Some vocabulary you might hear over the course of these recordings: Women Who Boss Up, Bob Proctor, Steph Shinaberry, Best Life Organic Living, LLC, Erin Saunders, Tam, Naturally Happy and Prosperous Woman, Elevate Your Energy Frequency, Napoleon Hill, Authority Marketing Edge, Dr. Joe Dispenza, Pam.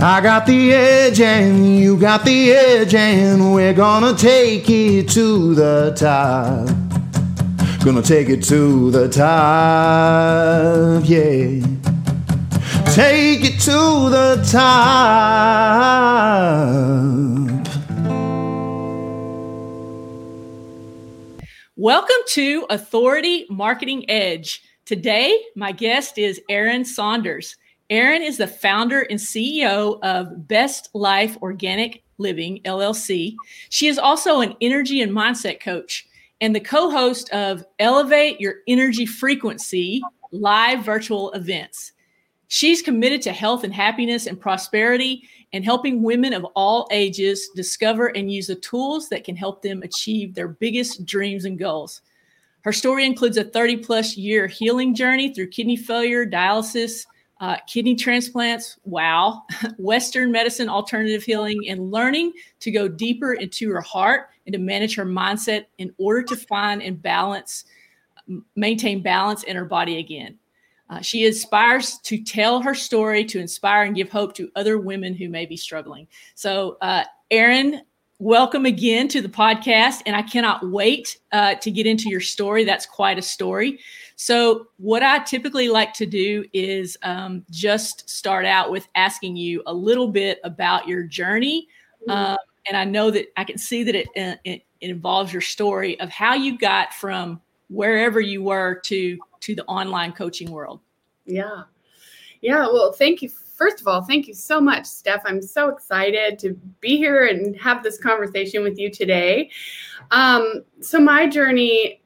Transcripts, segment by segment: I got the edge and you got the edge, and we're gonna take it to the top. Gonna take it to the top, yeah. Take it to the top. Welcome to Authority Marketing Edge. Today, my guest is Erin Saunders. Erin is the founder and CEO of Best Life Organic Living, LLC. She is also an energy and mindset coach and the co-host of Elevate Your Energy Frequency live virtual events. She's committed to health and happiness and prosperity and helping women of all ages discover and use the tools that can help them achieve their biggest dreams and goals. Her story includes a 30-plus year healing journey through kidney failure, dialysis, kidney transplants, wow, Western medicine, alternative healing, and learning to go deeper into her heart and to manage her mindset in order to find and balance, maintain balance in her body again. She aspires to tell her story to inspire and give hope to other women who may be struggling. So, Erin, welcome again to the podcast, and I cannot wait to get into your story. That's quite a story. So what I typically like to do is just start out with asking you a little bit about your journey. And I know that I can see that it involves your story of how you got from wherever you were to the online coaching world. Yeah. Well, thank you. First of all, thank you so much, Steph. I'm so excited to be here and have this conversation with you today. So my journey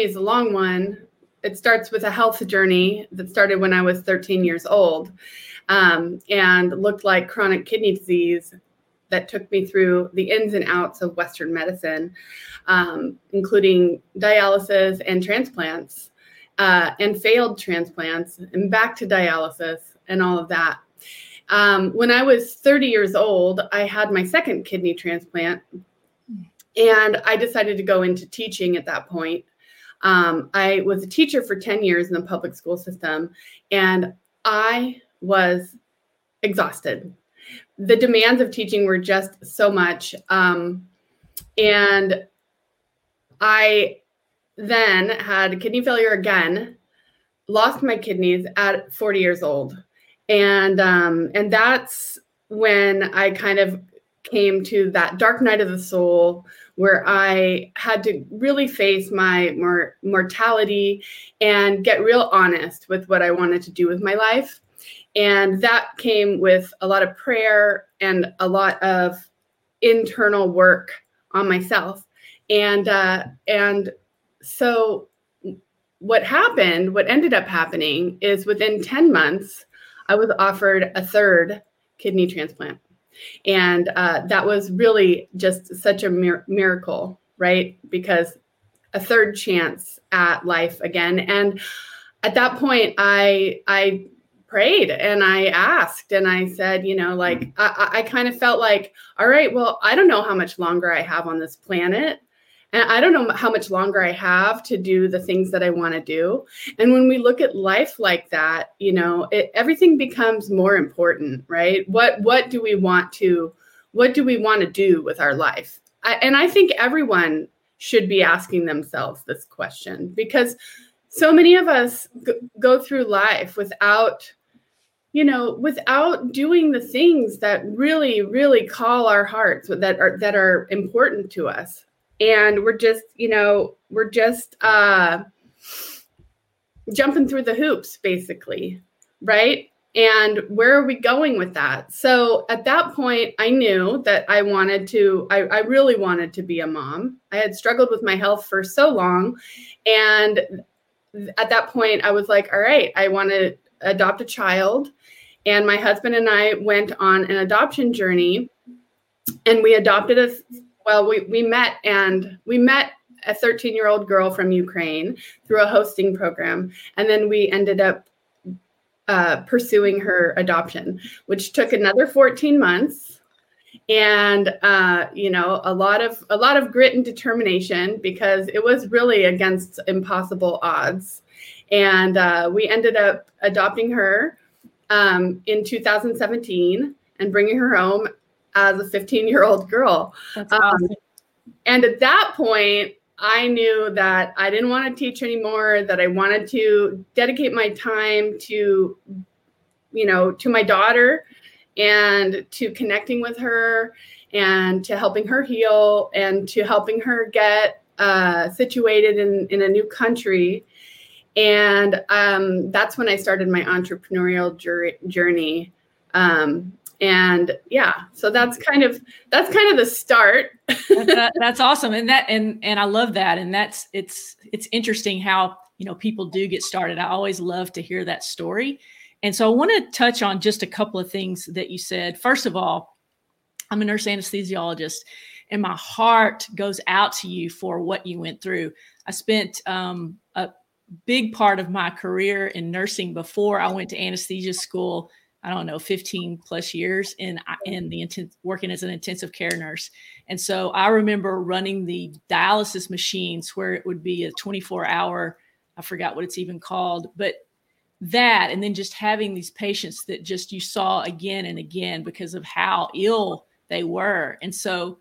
is a long one. It starts with a health journey that started when I was 13 years old, and looked like chronic kidney disease that took me through the ins and outs of Western medicine, including dialysis and transplants. And failed transplants and back to dialysis and all of that. When I was 30 years old, I had my second kidney transplant, and I decided to go into teaching at that point. I was a teacher for 10 years in the public school system, and I was exhausted. The demands of teaching were just so much. And I then had kidney failure again, lost my kidneys at 40 years old. And that's when I kind of came to that dark night of the soul where I had to really face my mortality and get real honest with what I wanted to do with my life. And that came with a lot of prayer and a lot of internal work on myself. So what ended up happening is within 10 months, I was offered a third kidney transplant. And that was really just such a miracle, right? Because a third chance at life again. And at that point, I prayed and I asked and I said, I kind of felt like, all right, well, I don't know how much longer I have on this planet. And I don't know how much longer I have to do the things that I want to do. And when we look at life like that, everything becomes more important, right? What do we want to do with our life? I think everyone should be asking themselves this question, because so many of us go through life without doing the things that really, really call our hearts, that are important to us. And we're just jumping through the hoops, basically, right? And where are we going with that? So at that point, I knew that I really wanted to be a mom. I had struggled with my health for so long. And at that point, I was like, all right, I want to adopt a child. And my husband and I went on an adoption journey, and we adopted we met a 13-year-old girl from Ukraine through a hosting program. And then we ended up pursuing her adoption, which took another 14 months. And, a lot of grit and determination, because it was really against impossible odds. And we ended up adopting her. in 2017 and bringing her home as a 15-year-old girl. That's awesome. And at that point, I knew that I didn't want to teach anymore, that I wanted to dedicate my time to, you know, to my daughter and to connecting with her and to helping her heal and to helping her get situated in a new country. And that's when I started my entrepreneurial journey. And yeah, so that's kind of the start. That's awesome. And I love that. And it's interesting how, you know, people do get started. I always love to hear that story. And so I want to touch on just a couple of things that you said. First of all, I'm a nurse anesthesiologist, and my heart goes out to you for what you went through. I spent a big part of my career in nursing before I went to anesthesia school. I don't know, 15 plus years working as an intensive care nurse. And so I remember running the dialysis machines where it would be a 24-hour, I forgot what it's even called, but that, and then just having these patients that just you saw again and again because of how ill they were. And so,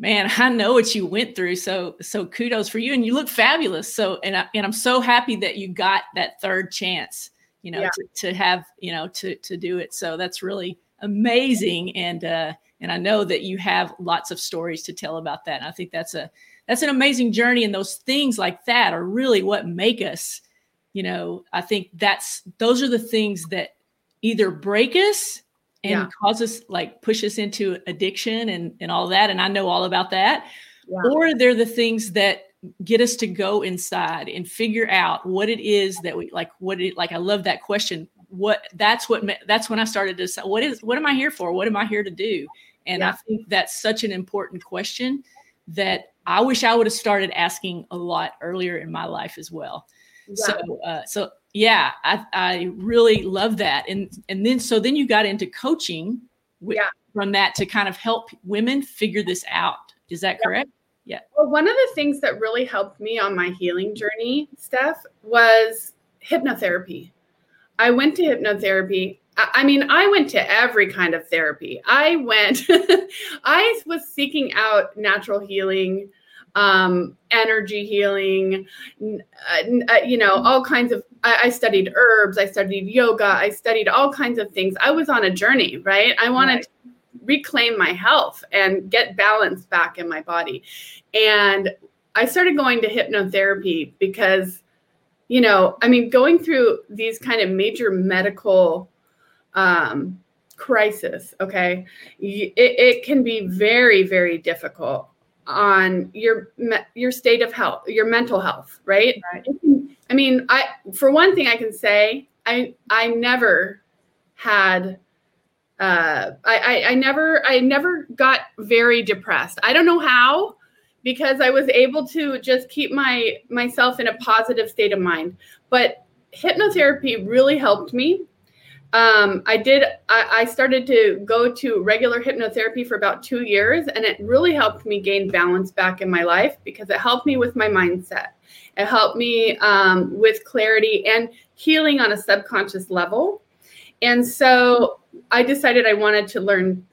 man, I know what you went through. So kudos for you, and you look fabulous. So, and I'm so happy that you got that third chance. You know, yeah. to have, you know, to do it. So that's really amazing. And I know that you have lots of stories to tell about that. And I think that's an amazing journey. And those things like that are really what make us, you know, I think those are the things that either break us and cause us, like, push us into addiction and all that. And I know all about that. Yeah. Or they're the things that get us to go inside and figure out what it is that we like. I love that question. That's when I started to say, what am I here for? What am I here to do? And I think that's such an important question that I wish I would have started asking a lot earlier in my life as well. Yeah. So yeah, I really love that. And then you got into coaching from that to kind of help women figure this out. Is that correct? Yeah. Well, one of the things that really helped me on my healing journey, Steph, was hypnotherapy. I went to hypnotherapy. I mean, I went to every kind of therapy. I was seeking out natural healing, energy healing, you know, all kinds of, I studied herbs, I studied yoga, I studied all kinds of things. I was on a journey, right? I wanted to reclaim my health and get balance back in my body. And I started going to hypnotherapy because, you know, I mean, going through these kind of major medical crisis, okay, it can be very, very difficult on your state of health, your mental health, right? I mean, for one thing, I can say I never had. I never got very depressed. I don't know how, because I was able to just keep myself in a positive state of mind. But hypnotherapy really helped me. I started to go to regular hypnotherapy for about 2 years, and it really helped me gain balance back in my life because it helped me with my mindset. It helped me with clarity and healing on a subconscious level. And so I decided I wanted to learn.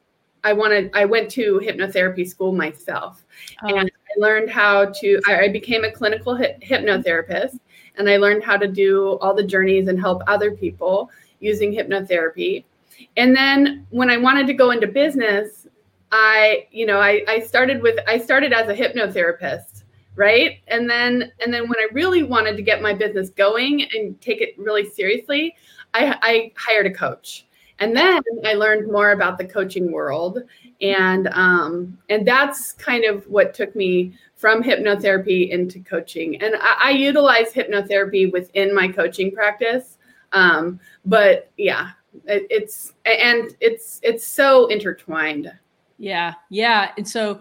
I went to hypnotherapy school myself, and I learned how to, I became a clinical hypnotherapist, and I learned how to do all the journeys and help other people using hypnotherapy. And then when I wanted to go into business, I started as a hypnotherapist, right? And then when I really wanted to get my business going and take it really seriously, I hired a coach. And then I learned more about the coaching world, and that's kind of what took me from hypnotherapy into coaching. And I utilize hypnotherapy within my coaching practice, but yeah, it's so intertwined. Yeah, and so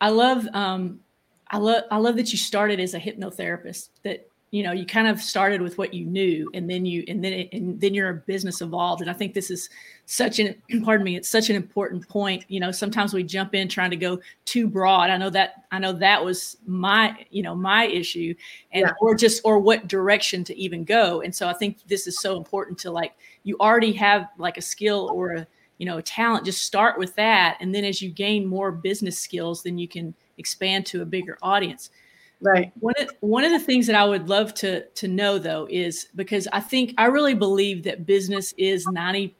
I love that you started as a hypnotherapist. That you know, you kind of started with what you knew, and then your business evolved. And I think this is it's such an important point. You know, sometimes we jump in trying to go too broad. I know that was my issue, and yeah. or what direction to even go. And so I think this is so important to, like, you already have like a skill or a talent, just start with that. And then as you gain more business skills, then you can expand to a bigger audience. Right. One of the things that I would love to know, though, is because I really believe that business is 90%+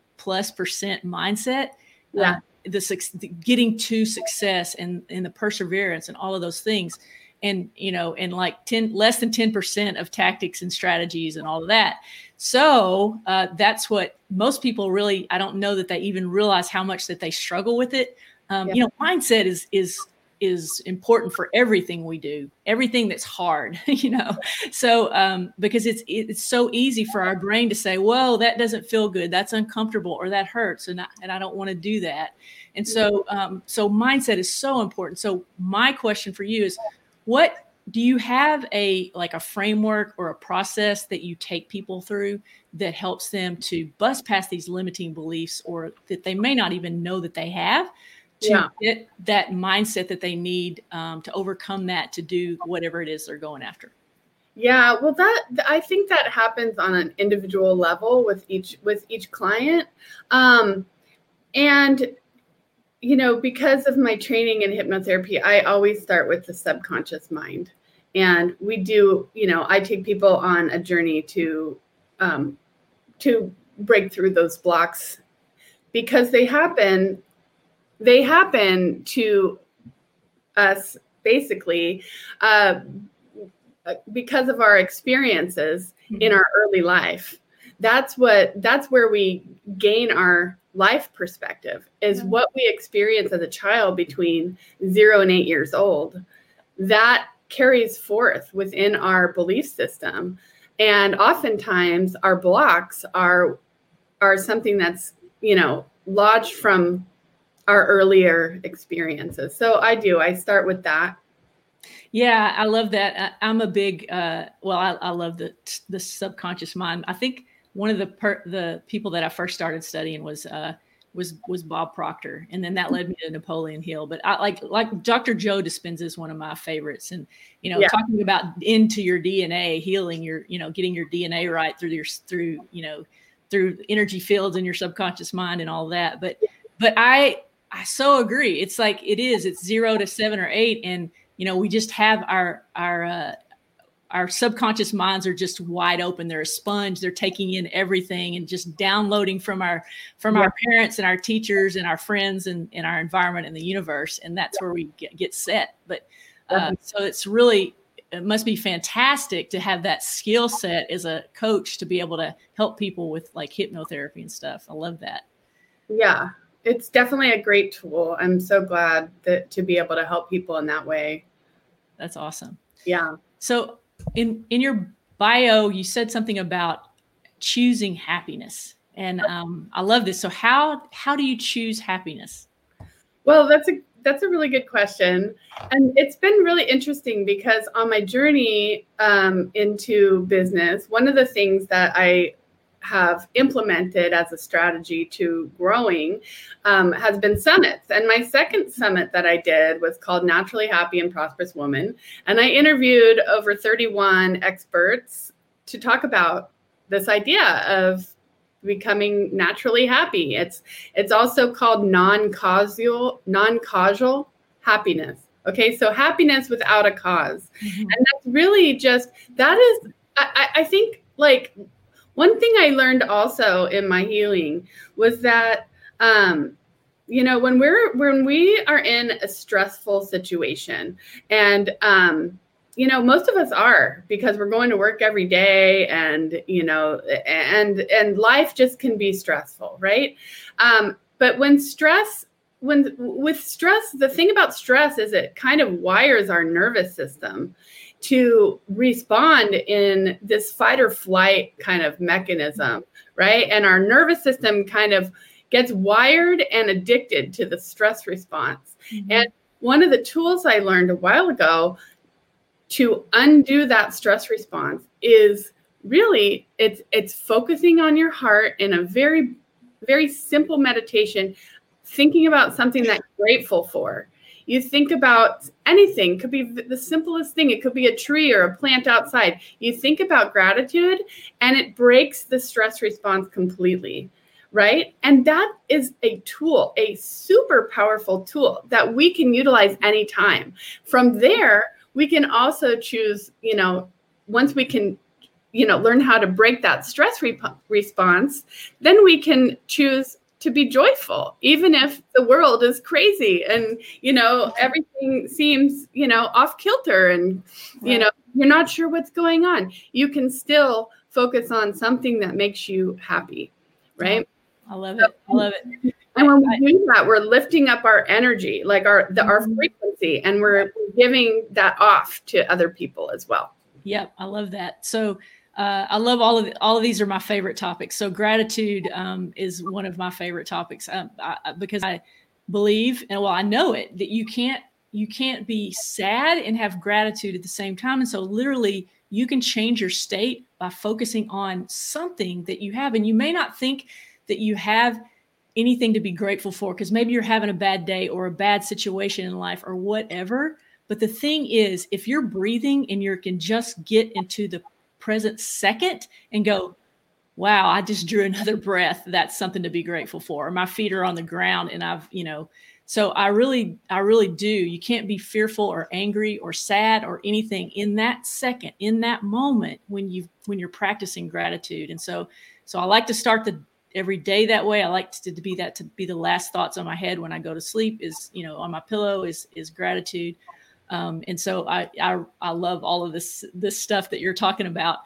mindset, yeah. The getting to success and the perseverance and all of those things. And, you know, and like less than 10% of tactics and strategies and all of that. So that's what most people really, I don't know that they even realize how much that they struggle with it. Yeah. You know, mindset is important for everything we do, everything that's hard, you know? So, because it's so easy for our brain to say, well, that doesn't feel good. That's uncomfortable, or that hurts. And I don't want to do that. And so, mindset is so important. So my question for you is, what do you have a framework or a process that you take people through that helps them to bust past these limiting beliefs, or that they may not even know that they have, to yeah. get that mindset that they need to overcome that, to do whatever it is they're going after? Yeah, well, that I think that happens on an individual level with each client, and you know, because of my training in hypnotherapy, I always start with the subconscious mind, and we do. You know, I take people on a journey to break through those blocks, because they happen. They happen to us basically because of our experiences mm-hmm. in our early life. That's where we gain our life perspective, is yeah. what we experience as a child between 0 and 8 years old. That carries forth within our belief system. And oftentimes our blocks are something that's, you know, lodged from our earlier experiences. So I start with that. Yeah, I love that. I'm a big, I love the subconscious mind. I think one of the people that I first started studying was Bob Proctor. And then that led me to Napoleon Hill. But I like Dr. Joe Dispenza is one of my favorites. And, you know, yeah. talking about into your DNA, healing your, you know, getting your DNA right through energy fields in your subconscious mind and all that. But I so agree. It's like it's 0 to 7 or 8. And, you know, we just have our subconscious minds are just wide open. They're a sponge. They're taking in everything and just downloading from our parents and our teachers and our friends and our environment and the universe. And that's yeah. where we get set. But so it must be fantastic to have that skill set as a coach, to be able to help people with like hypnotherapy and stuff. I love that. Yeah. It's definitely a great tool. I'm so glad to be able to help people in that way. That's awesome. Yeah. So in your bio, you said something about choosing happiness, and I love this. So how do you choose happiness? Well, that's a really good question, and it's been really interesting because on my journey into business, one of the things that I have implemented as a strategy to growing has been summits. And my second summit that I did was called Naturally Happy and Prosperous Woman. And I interviewed over 31 experts to talk about this idea of becoming naturally happy. It's also called non-causal happiness. Okay, so happiness without a cause. Mm-hmm. And that's really I think, like, one thing I learned also in my healing was that, you know, when we are in a stressful situation, and, you know, most of us are, because we're going to work every day, and, you know, and life just can be stressful, right? But the thing about stress is it kind of wires our nervous system to respond in this fight or flight kind of mechanism, right? And our nervous system kind of gets wired and addicted to the stress response. Mm-hmm. And one of the tools I learned a while ago to undo that stress response is really, it's focusing on your heart in a very, very simple meditation, thinking about something that you're grateful for. You think about anything, could be the simplest thing. It could be a tree or a plant outside. You think about gratitude and it breaks the stress response completely, right? And that is a tool, a super powerful tool that we can utilize anytime. From there, we can also choose, you know, once we can, you know, learn how to break that stress response, then we can choose to be joyful, even if the world is crazy and, you know, everything seems, you know, off kilter and, you know, you're not sure what's going on. You can still focus on something that makes you happy, right? I love it. I love it. And when we do that, we're lifting up our energy, like our frequency, and we're giving that off to other people as well. Yep. I love that. So I love all of these are my favorite topics. So gratitude is one of my favorite topics because I believe, and well, I know it, that you can't be sad and have gratitude at the same time. And so literally you can change your state by focusing on something that you have. And you may not think that you have anything to be grateful for because maybe you're having a bad day or a bad situation in life or whatever. But the thing is, if you're breathing and you can just get into the present second and go, wow, I just drew another breath. That's something to be grateful for. Or my feet are on the ground and I've, you know, so I really do. You can't be fearful or angry or sad or anything in that second, in that moment when you're practicing gratitude. And so I like to start every day that way. I like to be the last thoughts on my head when I go to sleep is, you know, on my pillow is gratitude. And so I love all of this stuff that you're talking about.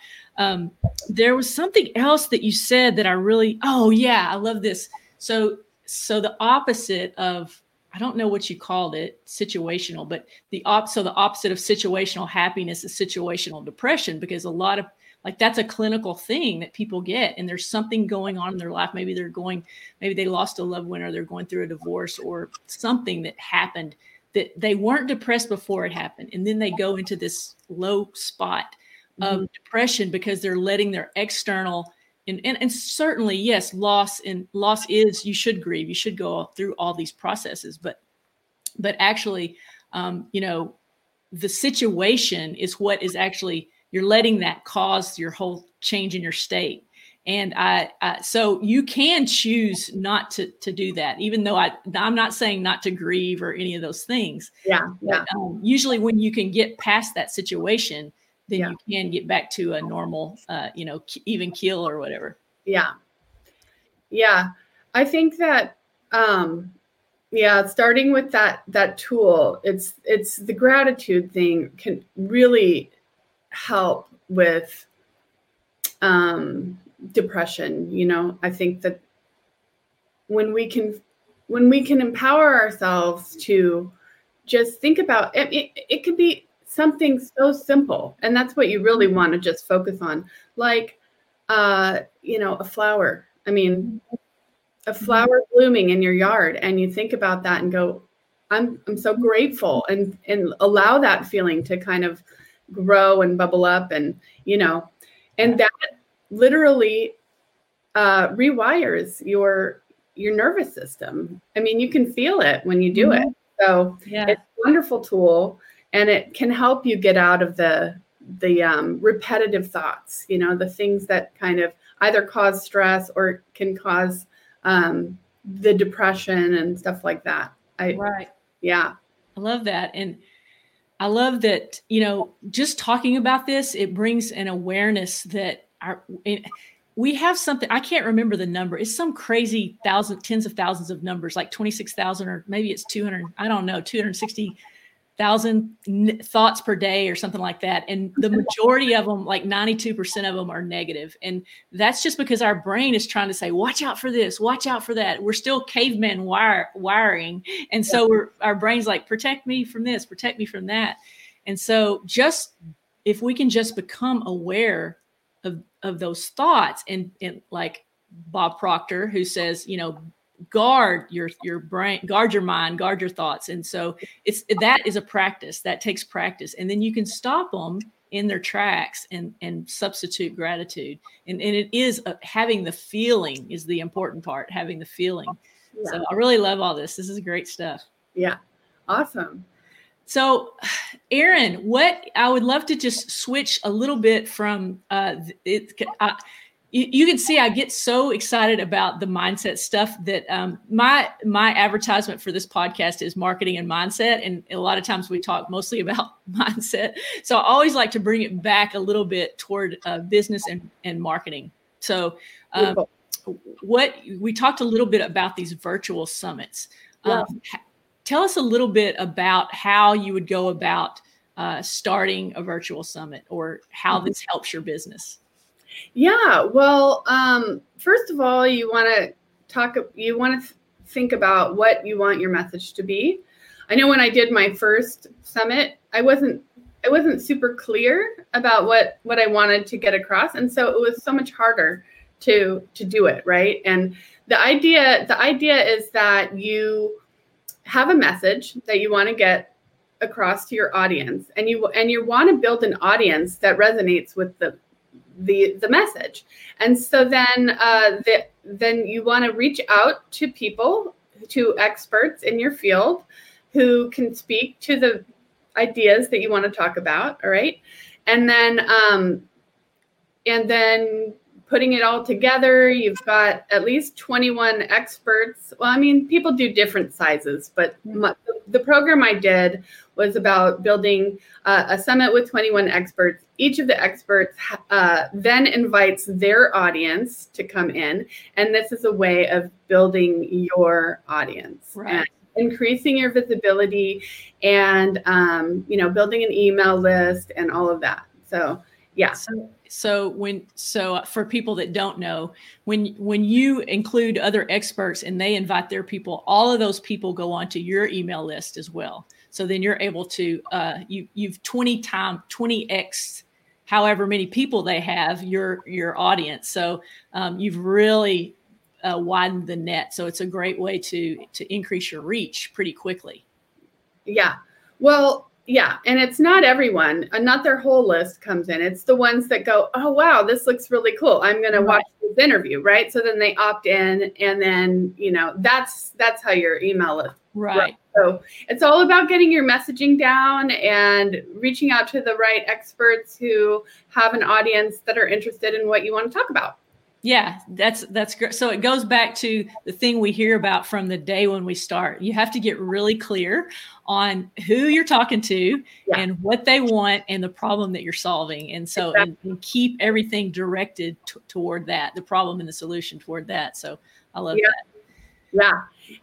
There was something else that you said that I really, oh yeah, I love this. So the opposite of, I don't know what you called it, situational, but the opposite of situational happiness is situational depression, because a lot of, like, that's a clinical thing that people get, and there's something going on in their life. Maybe they lost a loved one, or they're going through a divorce or something that happened that they weren't depressed before it happened. And then they go into this low spot of depression because they're letting their external and certainly, yes, loss is, you should grieve. You should go through all these processes, but actually, you know, the situation is what is actually, you're letting that cause your whole change in your state. And so you can choose not to do that, even though I'm not saying not to grieve or any of those things. Yeah. But, usually when you can get past that situation, then you can get back to a normal, you know, even keel or whatever. Yeah. Yeah. I think that, starting with that tool, it's the gratitude thing can really help with, depression. You know, I think that when we can empower ourselves to just think about it, it could be something so simple. And that's what you really want to just focus on. Like, you know, a flower. I mean, a flower blooming in your yard, and you think about that and go, I'm so grateful, and allow that feeling to kind of grow and bubble up, and, you know, and that literally rewires your nervous system. I mean, you can feel it when you do it. So it's a wonderful tool, and it can help you get out of the repetitive thoughts, you know, the things that kind of either cause stress or can cause the depression and stuff like that. I love that. And I love that, you know, just talking about this, it brings an awareness that we have something, I can't remember the number. It's some crazy tens of thousands of numbers, like 26,000, or maybe it's 200, I don't know, 260,000 thoughts per day or something like that. And the majority of them, like 92% of them, are negative. And that's just because our brain is trying to say, watch out for this, watch out for that. We're still caveman wiring. And so our brain's like, protect me from this, protect me from that. And so just, if we can just become aware of those thoughts, and like Bob Proctor, who says, you know, guard your brain, guard your mind, guard your thoughts. And so that is a practice that takes practice, and then you can stop them in their tracks and substitute gratitude. And it is having the feeling is the important part, having the feeling. Yeah. So I really love all this. This is great stuff. Yeah. Awesome. So, Erin, I would love to just switch a little bit from you can see I get so excited about the mindset stuff that my advertisement for this podcast is marketing and mindset. And a lot of times we talk mostly about mindset. So I always like to bring it back a little bit toward business and marketing. So we talked a little bit about these virtual summits. Tell us a little bit about how you would go about starting a virtual summit or how this helps your business. Yeah. Well, first of all, you want to think about what you want your message to be. I know when I did my first summit, I wasn't super clear about what I wanted to get across. And so it was so much harder to do it. Right. And the idea is that you have a message that you want to get across to your audience, and you want to build an audience that resonates with the message. And so then you want to reach out to people, to experts in your field who can speak to the ideas that you want to talk about. All right. And then putting it all together, you've got at least 21 experts. Well, I mean, people do different sizes, but the program I did was about building a summit with 21 experts. Each of the experts then invites their audience to come in. And this is a way of building your audience, right? And increasing your visibility and, building an email list and all of that. So, yeah. So for people that don't know, when you include other experts and they invite their people, all of those people go onto your email list as well. So then you're able to, you've 20x, however many people they have, your audience. So you've really widened the net. So it's a great way to increase your reach pretty quickly. Yeah. Well, yeah. And it's not everyone, not their whole list comes in. It's the ones that go, oh, wow, this looks really cool. I'm going to watch this interview. Right. So then they opt in, and then, that's how your email list. Right. So it's all about getting your messaging down and reaching out to the right experts who have an audience that are interested in what you want to talk about. Yeah, that's great. So it goes back to the thing we hear about from the day when we start. You have to get really clear on who you're talking to and what they want and the problem that you're solving. And so and keep everything directed toward that, the problem and the solution toward that. So I love that. Yeah.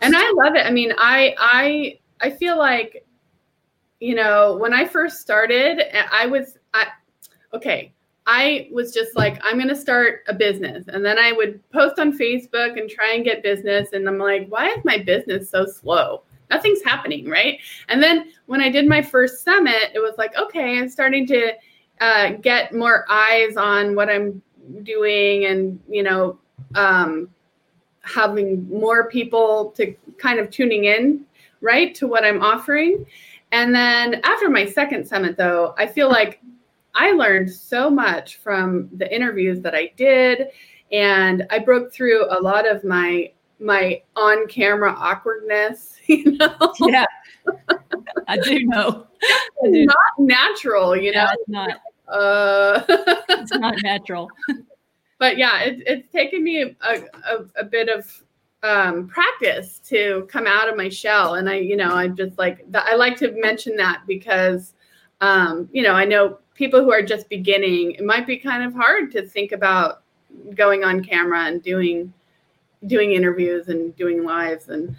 And I love it. I mean, I feel like, when I first started, I was just like, I'm going to start a business. And then I would post on Facebook and try and get business. And I'm like, why is my business so slow? Nothing's happening, right? And then when I did my first summit, it was like, okay, I'm starting to get more eyes on what I'm doing and, having more people to kind of tuning in, right, to what I'm offering. And then after my second summit, though, I feel like I learned so much from the interviews that I did, and I broke through a lot of my on-camera awkwardness, Yeah, I do know. It's not natural, No, it's not. It's not natural. But yeah, it's taken me a bit of practice to come out of my shell, and I'm just like, I like to mention that because, I know people who are just beginning, it might be kind of hard to think about going on camera and doing interviews and doing lives. And,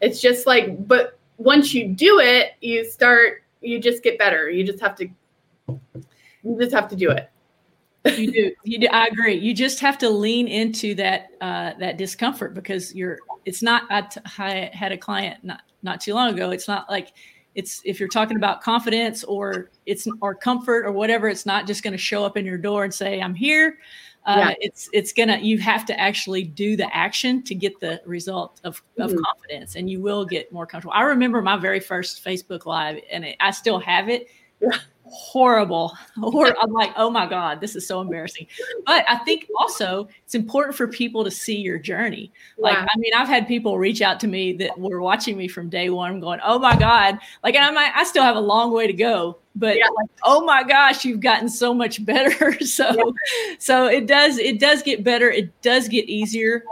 it's just like, but once you do it, you just get better. You just have to do it. You do. I agree. You just have to lean into that discomfort because it's not, I had a client not too long ago. It's not like, it's, if you're talking about confidence or comfort or whatever, it's not just going to show up in your door and say, I'm here. You have to actually do the action to get the result of confidence, and you will get more comfortable. I remember my very first Facebook Live, and I still have it. Horrible. I'm like, oh my God, this is so embarrassing. But I think also it's important for people to see your journey. Like, wow. I mean, I've had people reach out to me that were watching me from day one going, oh my God. Like, and I still have a long way to go, but like, oh my gosh, you've gotten so much better. So it does get better. It does get easier.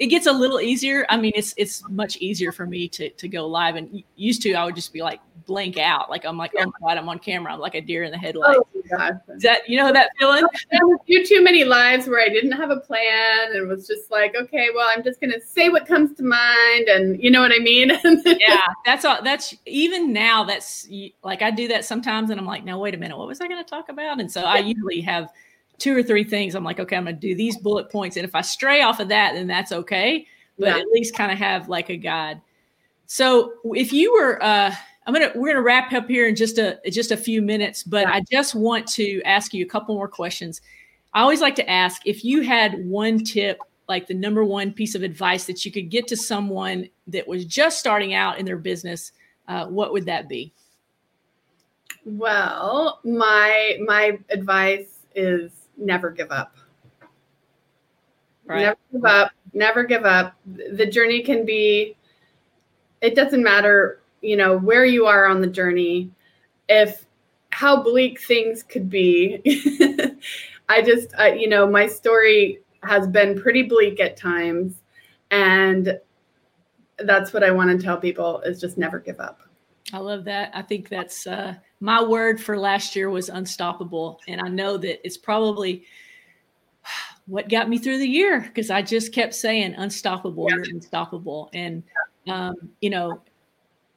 It gets a little easier. I mean, it's much easier for me to go live, and used to, I would just be like, blank out. Like, I'm like, oh my God, I'm on camera. I'm like a deer in the headlights. Oh, God. Is that, you know, that feeling? There was too many lives where I didn't have a plan and was just like, okay, well, I'm just going to say what comes to mind. And you know what I mean? Yeah, that's all. That's even now, that's like, I do that sometimes. And I'm like, no, wait a minute, what was I going to talk about? And so I usually have 2 or 3 things. I'm like, okay, I'm going to do these bullet points. And if I stray off of that, then that's okay. But at least kind of have like a guide. So if you were, we're gonna wrap up here in just a few minutes, but I just want to ask you a couple more questions. I always like to ask, if you had one tip, like the number one piece of advice that you could get to someone that was just starting out in their business, what would that be? Well, my advice is never give up. Right. Never give up. The journey can be, it doesn't matter, you know, where you are on the journey, if how bleak things could be. My story has been pretty bleak at times. And that's what I want to tell people, is just never give up. I love that. I think that's my word for last year was unstoppable. And I know that it's probably what got me through the year, because I just kept saying unstoppable, you're unstoppable. And,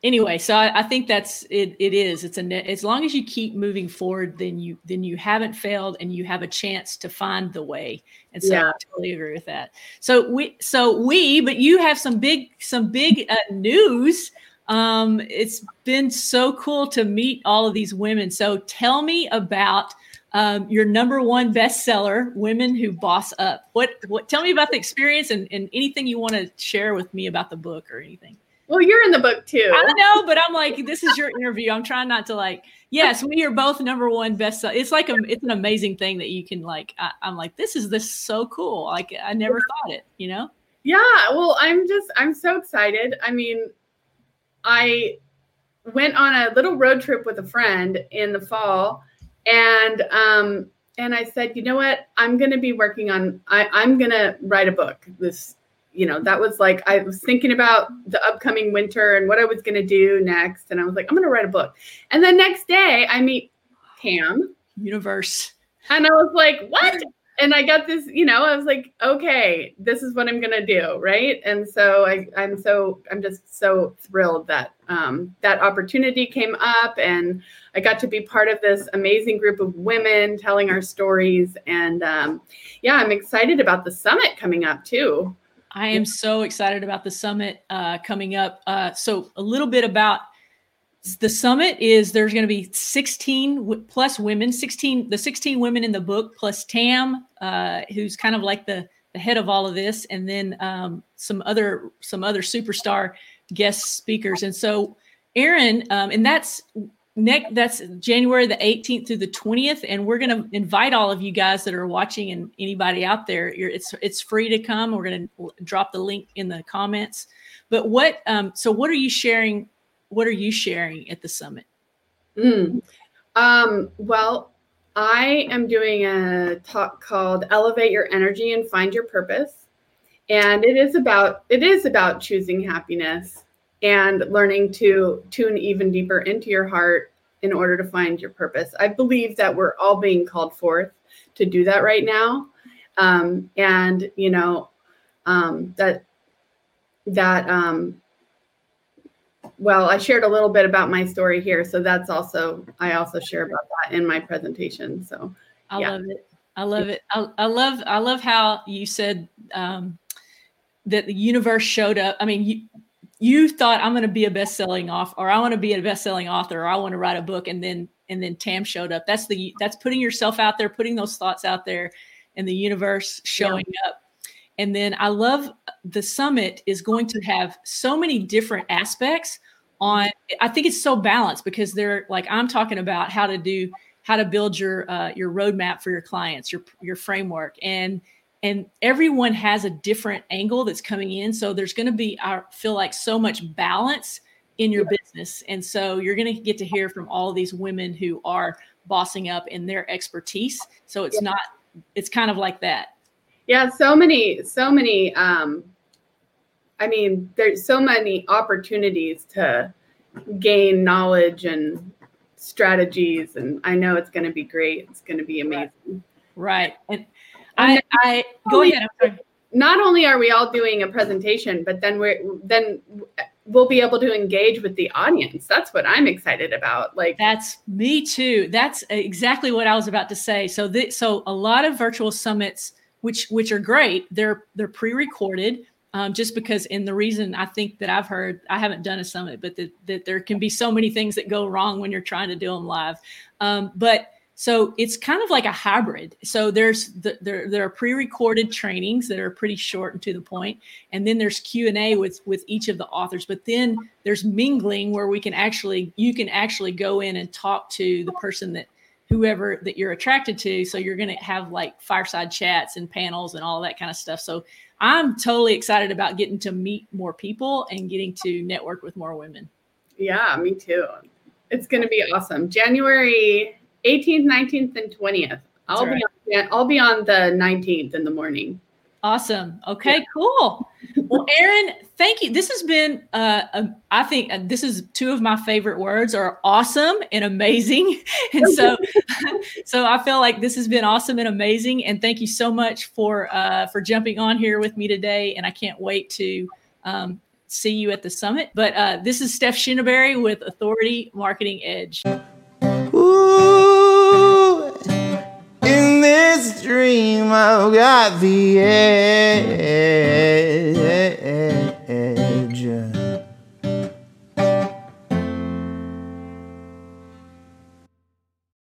anyway, so I think that's it. It is. It's as long as you keep moving forward, then you haven't failed, and you have a chance to find the way. And so I totally agree with that. But you have some big news. It's been so cool to meet all of these women. So tell me about your number one bestseller, Women Who Boss Up. What? Tell me about the experience and anything you want to share with me about the book or anything. Well, you're in the book too. I know, but I'm like, this is your interview. I'm trying not to like, yes, we are both number one bestseller. It's like, it's an amazing thing that you can like, I'm like, this is so cool. Like, I never thought it, you know? Yeah. Well, I'm so excited. I mean, I went on a little road trip with a friend in the fall, and I said, you know what? I'm going to be working on, I'm going to write a book this, you know, that was like, I was thinking about the upcoming winter and what I was going to do next. And I was like, I'm going to write a book. And the next day I meet Pam. Universe. And I was like, what? And I got this, you know, I was like, okay, this is what I'm going to do. Right. And so I'm just so thrilled that that opportunity came up, and I got to be part of this amazing group of women telling our stories. And I'm excited about the summit coming up too. I am so excited about the summit coming up. So a little bit about the summit is there's going to be 16 women in the book, plus Tam, who's kind of like the head of all of this. And then some other superstar guest speakers. And so Erin, and that's January the 18th through the 20th. And we're going to invite all of you guys that are watching, and anybody out there, it's free to come. We're going to drop the link in the comments, but what are you sharing? What are you sharing at the summit? Well, I am doing a talk called Elevate Your Energy and Find Your Purpose. And it is about choosing happiness and learning to tune even deeper into your heart in order to find your purpose. I believe that we're all being called forth to do that right now. I shared a little bit about my story here. So that's also, I also share about that in my presentation. So I love it. I love it. I love how you said that the universe showed up. I mean, you thought I'm going to be a best-selling author, or I want to be a best-selling author, or I want to write a book. And then Tam showed up. That's putting yourself out there, putting those thoughts out there, and the universe showing up. And then I love the summit is going to have so many different aspects on, I think it's so balanced because they're like, I'm talking about how to build your roadmap for your clients, your framework. And everyone has a different angle that's coming in. So there's going to be, I feel like, so much balance in your business. And so you're going to get to hear from all these women who are bossing up in their expertise. So it's not, it's kind of like that. Yeah. So many, I mean, there's so many opportunities to gain knowledge and strategies, and I know it's going to be great. It's going to be amazing. Right. And I go ahead. Not only are we all doing a presentation, but then we'll be able to engage with the audience. That's what I'm excited about. Like, that's me too. That's exactly what I was about to say. So a lot of virtual summits, which are great. They're pre-recorded, just because, and the reason I think that I've heard, I haven't done a summit, but that there can be so many things that go wrong when you're trying to do them live. But so it's kind of like a hybrid. So there are pre-recorded trainings that are pretty short and to the point. And then there's Q&A with each of the authors, but then there's mingling where you can actually go in and talk to the person whoever that you're attracted to. So you're going to have like fireside chats and panels and all that kind of stuff. So I'm totally excited about getting to meet more people and getting to network with more women. Yeah, me too. It's going to be awesome. January 18th, 19th, and 20th. I'll be on the 19th in the morning. Awesome. Okay, Cool. Well, Erin, thank you. This has been, I think this is two of my favorite words, are awesome and amazing. And so I feel like this has been awesome and amazing. And thank you so much for jumping on here with me today. And I can't wait to see you at the summit. But this is Steph Shinaberry with Authority Marketing Edge. Ooh. In this dream, I've got the edge.